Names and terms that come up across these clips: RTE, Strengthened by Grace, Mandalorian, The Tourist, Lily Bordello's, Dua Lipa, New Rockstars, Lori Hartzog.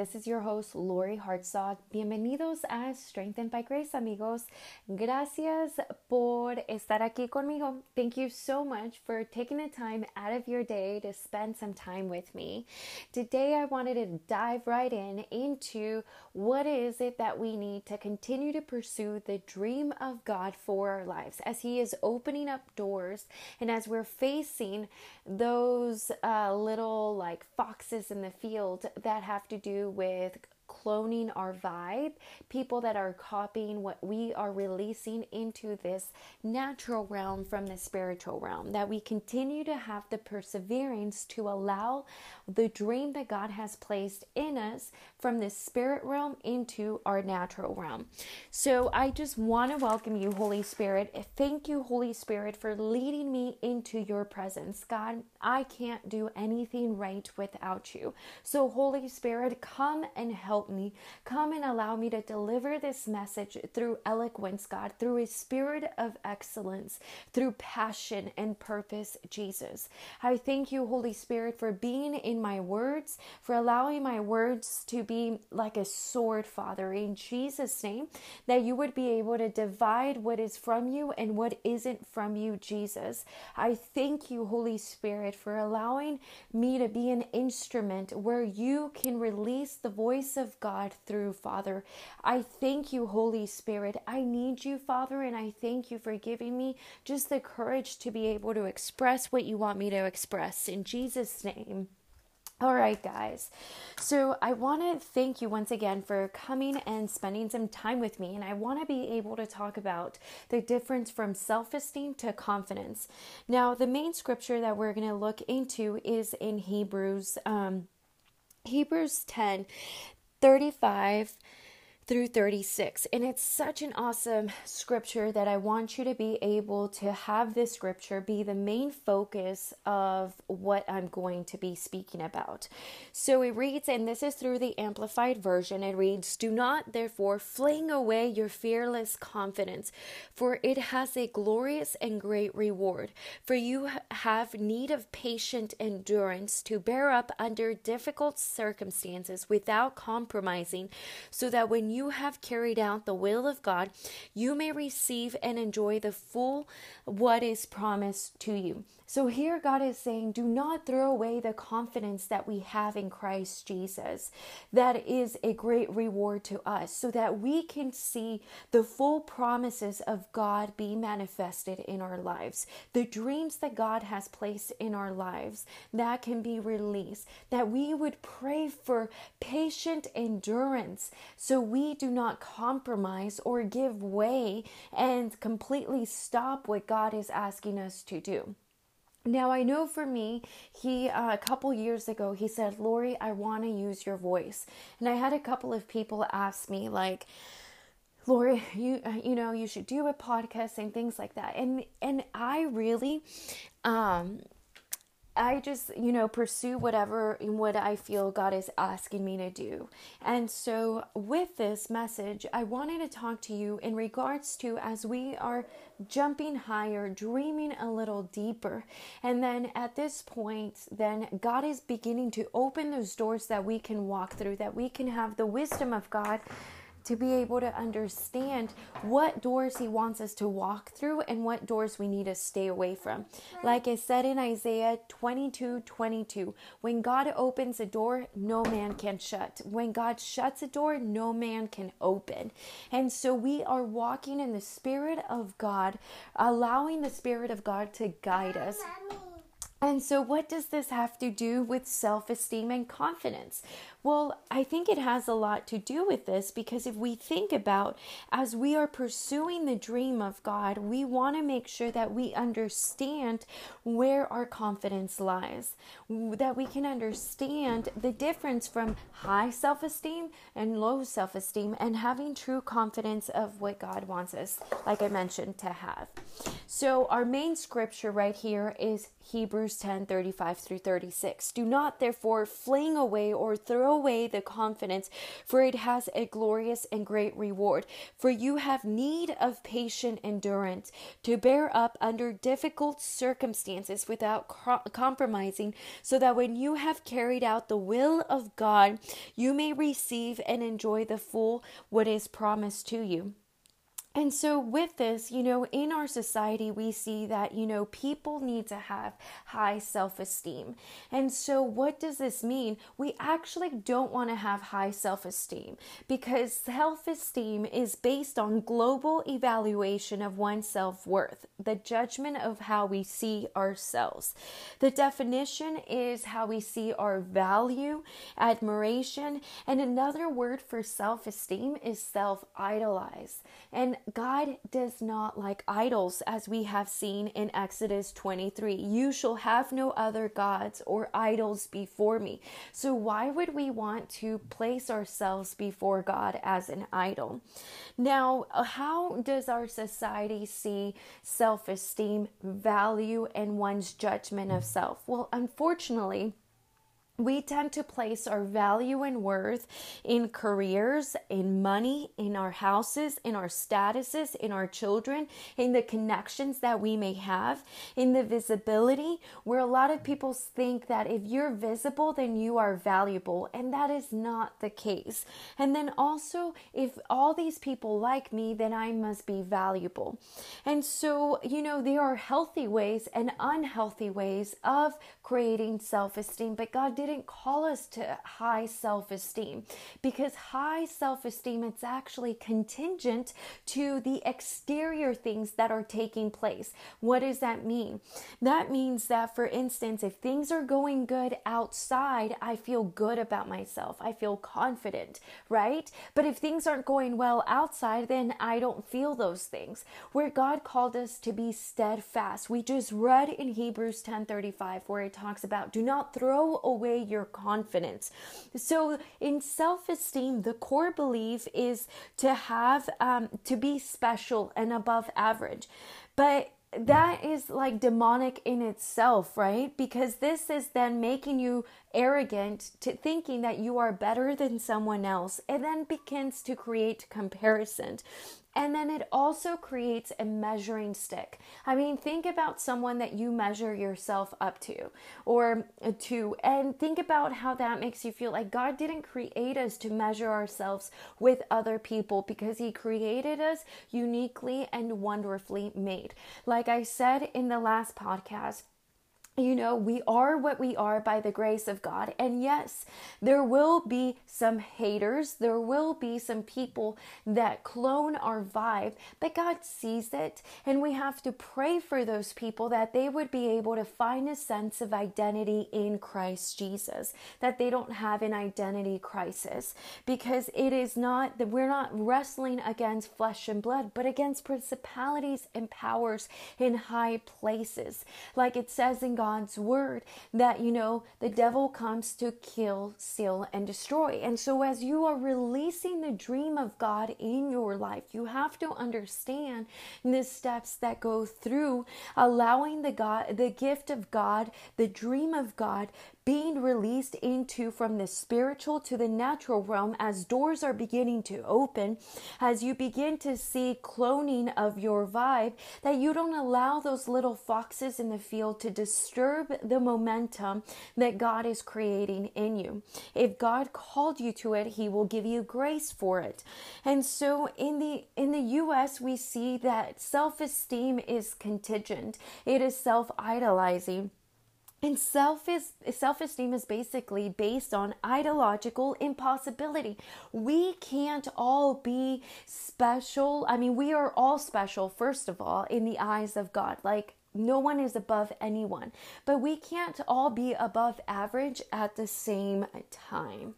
This is your host, Lori Hartzog. Bienvenidos a Strengthened by Grace, amigos. Gracias por estar aquí conmigo. Thank you so much for taking the time out of your day to spend some time with me. Today, I wanted to dive right into what is it that we need to continue to pursue the dream of God for our lives as He is opening up doors and as we're facing those little like foxes in the field that have to do with cloning our vibe, people that are copying what we are releasing into this natural realm from the spiritual realm, that we continue to have the perseverance to allow the dream that God has placed in us from the spirit realm into our natural realm. So I just want to welcome you, Holy Spirit. Thank you, Holy Spirit, for leading me into your presence. God, I can't do anything right without you. So Holy Spirit, come and help me. Come and allow me to deliver this message through eloquence, God, through a spirit of excellence, through passion and purpose, Jesus. I thank you, Holy Spirit, for being in my words, for allowing my words to be like a sword, Father, in Jesus' name, that you would be able to divide what is from you and what isn't from you, Jesus. I thank you, Holy Spirit, for allowing me to be an instrument where you can release the voice of God through, Father. I thank you, Holy Spirit. I need you, Father, and I thank you for giving me just the courage to be able to express what you want me to express. In Jesus' name. All right, guys. So I want to thank you once again for coming and spending some time with me. And I want to be able to talk about the difference from self-esteem to confidence. Now, the main scripture that we're going to look into is in Hebrews 10:35 through 36. And it's such an awesome scripture that I want you to be able to have this scripture be the main focus of what I'm going to be speaking about. So it reads, and this is through the Amplified Version, it reads, "Do not therefore fling away your fearless confidence, for it has a glorious and great reward. For you have need of patient endurance to bear up under difficult circumstances without compromising, so that when you have carried out the will of God, you may receive and enjoy the full what is promised to you." So here God is saying, do not throw away the confidence that we have in Christ Jesus. That is a great reward to us, so that we can see the full promises of God be manifested in our lives. The dreams that God has placed in our lives that can be released, that we would pray for patient endurance, so we do not compromise or give way and completely stop what God is asking us to do. Now, I know for me, he a couple years ago, he said, "Lori, I want to use your voice." And I had a couple of people ask me, like, "Lori, you know, you should do a podcast," and things like that. And I really, I just, pursue what I feel God is asking me to do. And so with this message, I wanted to talk to you in regards to, as we are jumping higher, dreaming a little deeper. And then at this point, then God is beginning to open those doors that we can walk through, that we can have the wisdom of God to be able to understand what doors He wants us to walk through and what doors we need to stay away from. Like I said in Isaiah 22:22, when God opens a door, no man can shut. When God shuts a door, no man can open. And so we are walking in the Spirit of God, allowing the Spirit of God to guide us. And so what does this have to do with self-esteem and confidence? Well, I think it has a lot to do with this, because if we think about, as we are pursuing the dream of God, we want to make sure that we understand where our confidence lies, that we can understand the difference from high self-esteem and low self-esteem, and having true confidence of what God wants us, like I mentioned, to have. So our main scripture right here is Hebrews Hebrews 10:35 through 36. Do not therefore fling away or throw away the confidence, for it has a glorious and great reward. For you have need of patient endurance, to bear up under difficult circumstances without compromising, so that when you have carried out the will of God, you may receive and enjoy the full what is promised to you. And so with this, in our society, we see that, people need to have high self-esteem. And so what does this mean? We actually don't want to have high self-esteem, because self-esteem is based on global evaluation of one's self-worth, the judgment of how we see ourselves. The definition is how we see our value, admiration, and another word for self-esteem is self-idolize. And God does not like idols, as we have seen in Exodus 23. You shall have no other gods or idols before me. So why would we want to place ourselves before God as an idol? Now, how does our society see self-esteem, value, and one's judgment of self? Well, unfortunately, we tend to place our value and worth in careers, in money, in our houses, in our statuses, in our children, in the connections that we may have, in the visibility, where a lot of people think that if you're visible, then you are valuable. And that is not the case. And then also, if all these people like me, then I must be valuable. And so, there are healthy ways and unhealthy ways of creating self-esteem, but God didn't call us to high self-esteem, because high self-esteem, it's actually contingent to the exterior things that are taking place. What does that mean? That means that, for instance, if things are going good outside, I feel good about myself. I feel confident, right? But if things aren't going well outside, then I don't feel those things. Where God called us to be steadfast. We just read in Hebrews 10:35 where it talks about, do not throw away your confidence. So in self-esteem, the core belief is to have, to be special and above average. But that is like demonic in itself, right? Because this is then making you arrogant to thinking that you are better than someone else, and then begins to create comparison. And then it also creates a measuring stick. I mean, think about someone that you measure yourself up to or to, and think about how that makes you feel. Like, God didn't create us to measure ourselves with other people, because He created us uniquely and wonderfully made. Like I said in the last podcast, we are what we are by the grace of God. And yes, there will be some haters. There will be some people that clone our vibe, but God sees it. And we have to pray for those people that they would be able to find a sense of identity in Christ Jesus, that they don't have an identity crisis, because it is not that we're not wrestling against flesh and blood, but against principalities and powers in high places. Like it says in God's word that, the devil comes to kill, steal, and destroy. And so as you are releasing the dream of God in your life, you have to understand the steps that go through allowing the gift of God, the dream of God, being released into from the spiritual to the natural realm, as doors are beginning to open, as you begin to see cloning of your vibe, that you don't allow those little foxes in the field to disturb the momentum that God is creating in you. If God called you to it, He will give you grace for it. And so in the U.S., we see that self-esteem is contingent. It is self-idolizing. And self-esteem is basically based on ideological impossibility. We can't all be special. I mean, we are all special, first of all, in the eyes of God. Like, no one is above anyone, but we can't all be above average at the same time.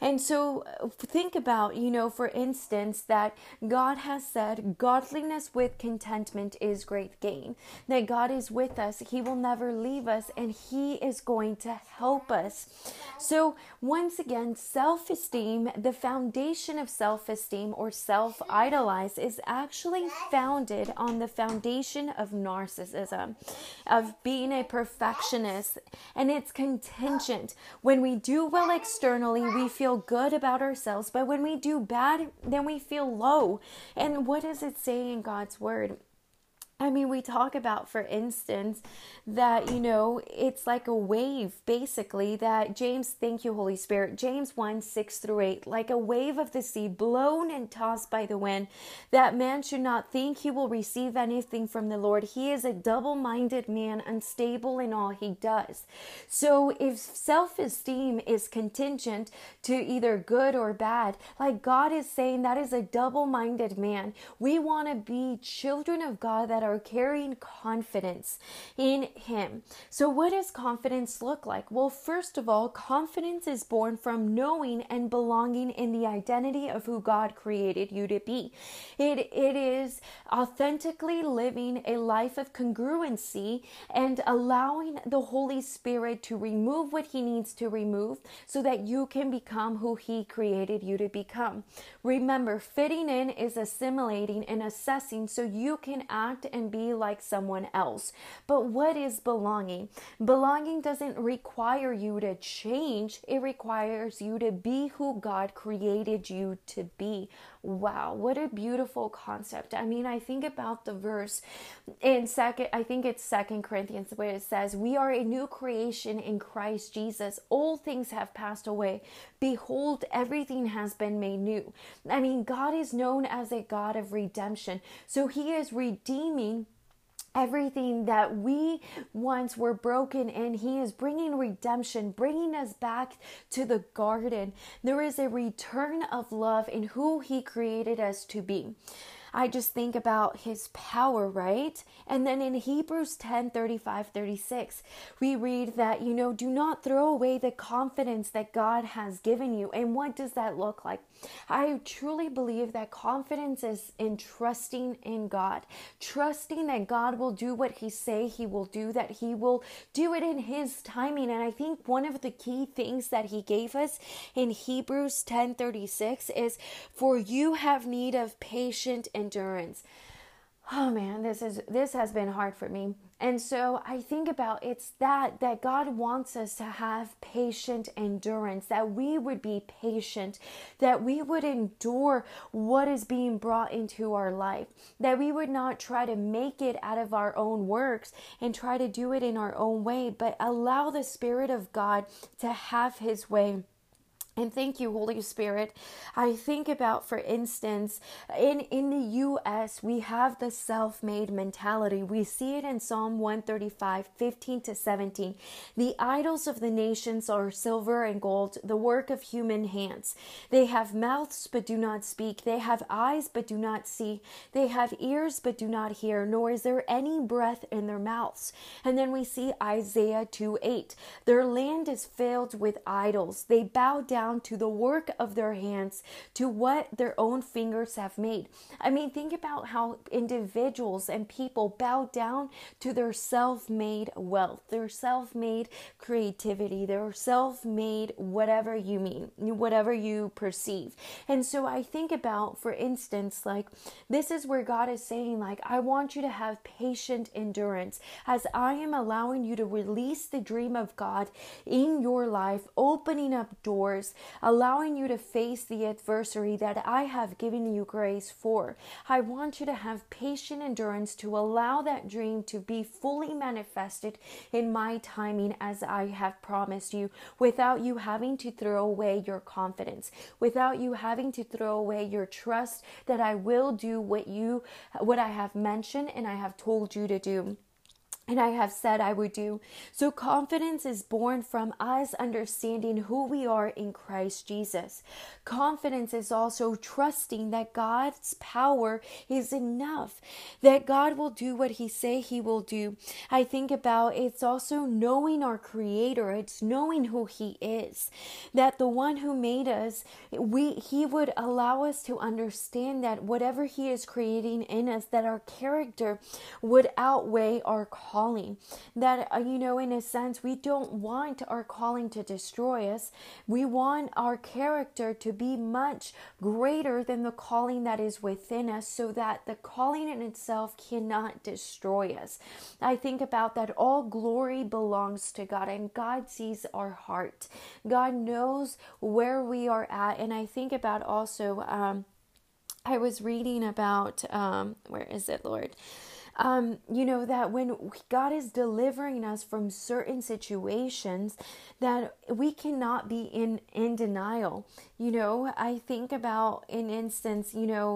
And so think about, for instance, that God has said godliness with contentment is great gain, that God is with us. He will never leave us, and He is going to help us. So once again, self-esteem, the foundation of self-esteem or self-idolize, is actually founded on the foundation of narcissism. perfectionism, of being a perfectionist, and it's contingent. When we do well externally, we feel good about ourselves, but when we do bad, then we feel low. And what does it say in God's word? I mean, we talk about, for instance, that, you know, it's like a wave, basically, that James, thank you, Holy Spirit, James 1:6-8, like a wave of the sea blown and tossed by the wind, that man should not think he will receive anything from the Lord. He is a double-minded man, unstable in all he does. So if self-esteem is contingent to either good or bad, like God is saying, that is a double-minded man. We want to be children of God that are carrying confidence in Him. So what does confidence look like? Well, first of all, confidence is born from knowing and belonging in the identity of who God created you to be. It is authentically living a life of congruency and allowing the Holy Spirit to remove what He needs to remove so that you can become who He created you to become. Remember, fitting in is assimilating and assessing so you can act and be like someone else. But what is belonging? Belonging doesn't require you to change. It requires you to be who God created you to be. Wow, what a beautiful concept. I mean, I think about the verse in Second Corinthians, where it says, "We are a new creation in Christ Jesus. All things have passed away. Behold, everything has been made new." I mean, God is known as a God of redemption. So He is redeeming everything that we once were broken in. He is bringing redemption, bringing us back to the garden. There is a return of love in who He created us to be. I just think about His power, right? And then in Hebrews 10:35-36, we read that, you know, do not throw away the confidence that God has given you. And what does that look like? I truly believe that confidence is in trusting in God, trusting that God will do what He say He will do, that He will do it in His timing. And I think one of the key things that He gave us in Hebrews 10:36 is, for you have need of patient and endurance. Oh man, this has been hard for me. And so I think about it's that God wants us to have patient endurance, that we would be patient, that we would endure what is being brought into our life, that we would not try to make it out of our own works and try to do it in our own way, but allow the Spirit of God to have His way. And thank you, Holy Spirit. I think about, for instance, in the U.S., we have the self-made mentality. We see it in Psalm 135:15-17. The idols of the nations are silver and gold, the work of human hands. They have mouths but do not speak. They have eyes but do not see. They have ears but do not hear, nor is there any breath in their mouths. And then we see Isaiah 2:8. Their land is filled with idols. They bow down to the work of their hands, to what their own fingers have made. I mean, think about how individuals and people bow down to their self-made wealth, their self-made creativity, their self-made whatever you mean, whatever you perceive. And so I think about, for instance, like this is where God is saying, like, I want you to have patient endurance as I am allowing you to release the dream of God in your life, opening up doors, allowing you to face the adversary that I have given you grace for. I want you to have patient endurance to allow that dream to be fully manifested in my timing as I have promised you, without you having to throw away your confidence, without you having to throw away your trust that I will do what I have mentioned and I have told you to do. And I have said I would do. So confidence is born from us understanding who we are in Christ Jesus. Confidence is also trusting that God's power is enough, that God will do what He say He will do. I think about it's also knowing our Creator. It's knowing who He is, that the one who made us, He would allow us to understand that whatever He is creating in us, that our character would outweigh our cause. calling. That, you know, in a sense, we don't want our calling to destroy us. We want our character to be much greater than the calling that is within us, so that the calling in itself cannot destroy us. I think about that all glory belongs to God, and God sees our heart. God knows where we are at. And I think about also, I was reading about, where is it, Lord? You know, that when God is delivering us from certain situations, that we cannot be in denial. You know, I think about an instance, you know,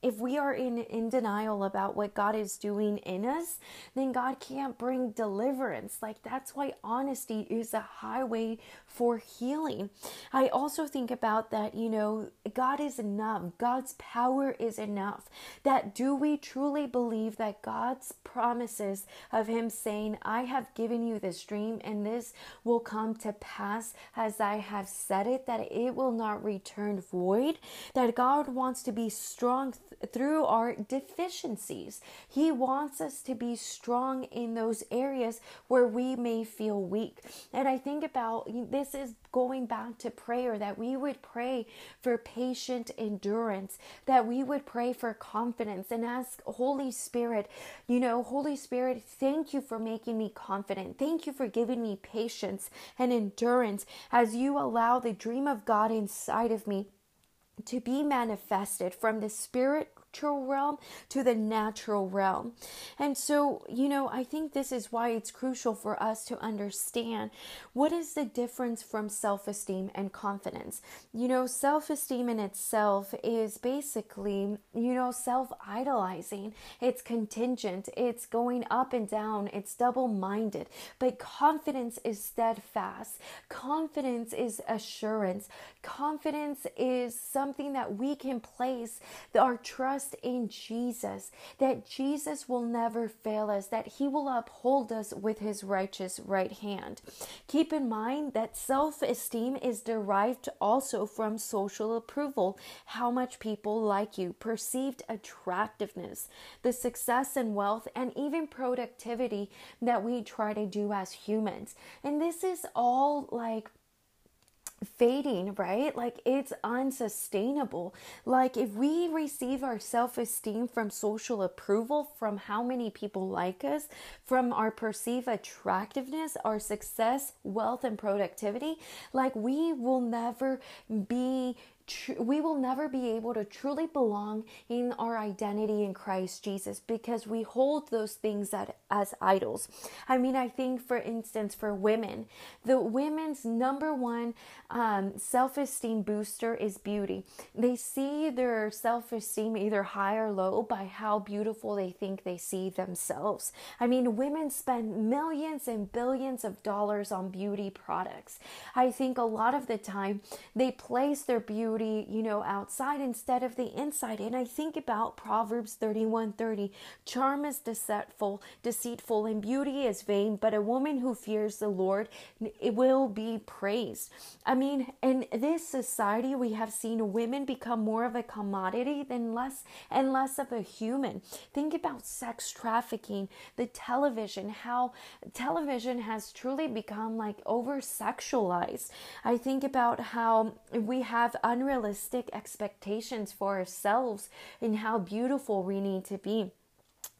if we are in denial about what God is doing in us, then God can't bring deliverance. Like, that's why honesty is a highway for healing. I also think about that, you know, God is enough. God's power is enough. That do we truly believe that God's promises of him saying, I have given you this dream and this will come to pass as I have said it, that it will not return void, that God wants to be strong through our deficiencies. He wants us to be strong in those areas where we may feel weak. And I think about, this is going back to prayer, that we would pray for patient endurance, that we would pray for confidence and ask Holy Spirit, you know, Holy Spirit, thank you for making me confident. Thank you for giving me patience and endurance as you allow the dream of God inside of me to be manifested from the spiritual realm to the natural realm. And so, you know, I think this is why it's crucial for us to understand what is the difference from self-esteem and confidence. You know, self-esteem in itself is basically, you know, self-idolizing. It's contingent. It's going up and down. It's double-minded. But confidence is steadfast. Confidence is assurance. Confidence is something that we can place our trust in Jesus, that Jesus will never fail us, that he will uphold us with his righteous right hand. Keep in mind that self-esteem is derived also from social approval, how much people like you, perceived attractiveness, the success and wealth, and even productivity that we try to do as humans. And this is all like fading, right? Like, it's unsustainable. Like, if we receive our self-esteem from social approval, from how many people like us, from our perceived attractiveness, our success, wealth, and productivity, like, we will never be able to truly belong in our identity in Christ Jesus, because we hold those things as idols. I mean, I think, for instance, for women, the women's number one self-esteem booster is beauty. They see their self-esteem either high or low by how beautiful they think they see themselves. I mean, women spend millions and billions of dollars on beauty products. I think a lot of the time they place their beauty, you know, outside instead of the inside. And I think about Proverbs 31:30, charm is deceitful, and beauty is vain, but a woman who fears the Lord, it will be praised. I mean, in this society, we have seen women become more of a commodity than less and less of a human. Think about sex trafficking, the television, how television has truly become like over-sexualized. I think about how we have unrealistic expectations for ourselves and how beautiful we need to be.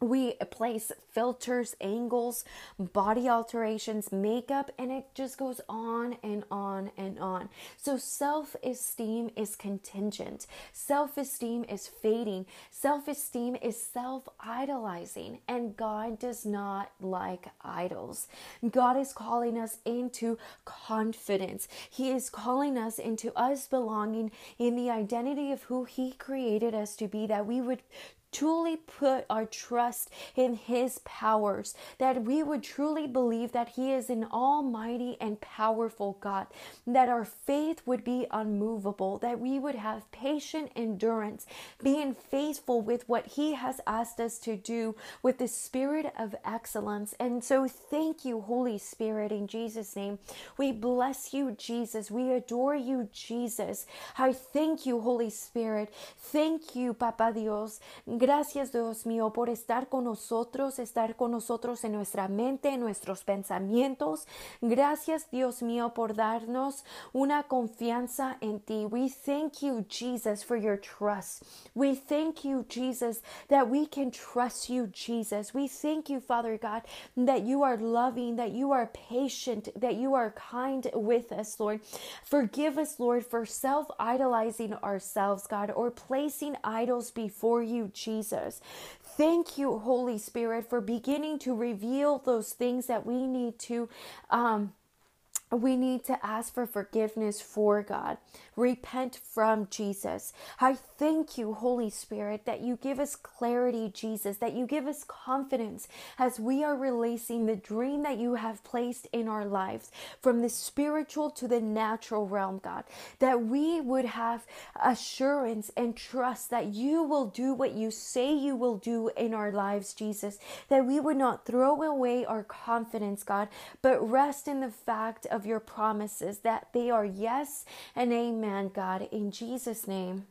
We place filters, angles, body alterations, makeup, and it just goes on and on and on. So self-esteem is contingent. Self-esteem is fading. Self-esteem is self-idolizing, and God does not like idols. God is calling us into confidence. He is calling us into us belonging in the identity of who he created us to be, that we would truly put our trust in his powers, that we would truly believe that he is an almighty and powerful God, that our faith would be unmovable, that we would have patient endurance, being faithful with what he has asked us to do with the spirit of excellence. And so thank you, Holy Spirit, in Jesus' name. We bless you, Jesus. We adore you, Jesus. I thank you, Holy Spirit. Thank you, Papa Dios, Gracias, Dios mío, por estar con nosotros en nuestra mente, en nuestros pensamientos. Gracias, Dios mío, por darnos una confianza en ti. We thank you, Jesus, for your trust. We thank you, Jesus, that we can trust you, Jesus. We thank you, Father God, that you are loving, that you are patient, that you are kind with us, Lord. Forgive us, Lord, for self-idolizing ourselves, God, or placing idols before you, Jesus. Thank you, Holy Spirit, for beginning to reveal those things that we need to ask for forgiveness for, God. Repent from, Jesus. I thank you, Holy Spirit, that you give us clarity, Jesus, that you give us confidence as we are releasing the dream that you have placed in our lives from the spiritual to the natural realm, God, that we would have assurance and trust that you will do what you say you will do in our lives, Jesus, that we would not throw away our confidence, God, but rest in the fact of your promises, that they are yes and amen, God, in Jesus' name.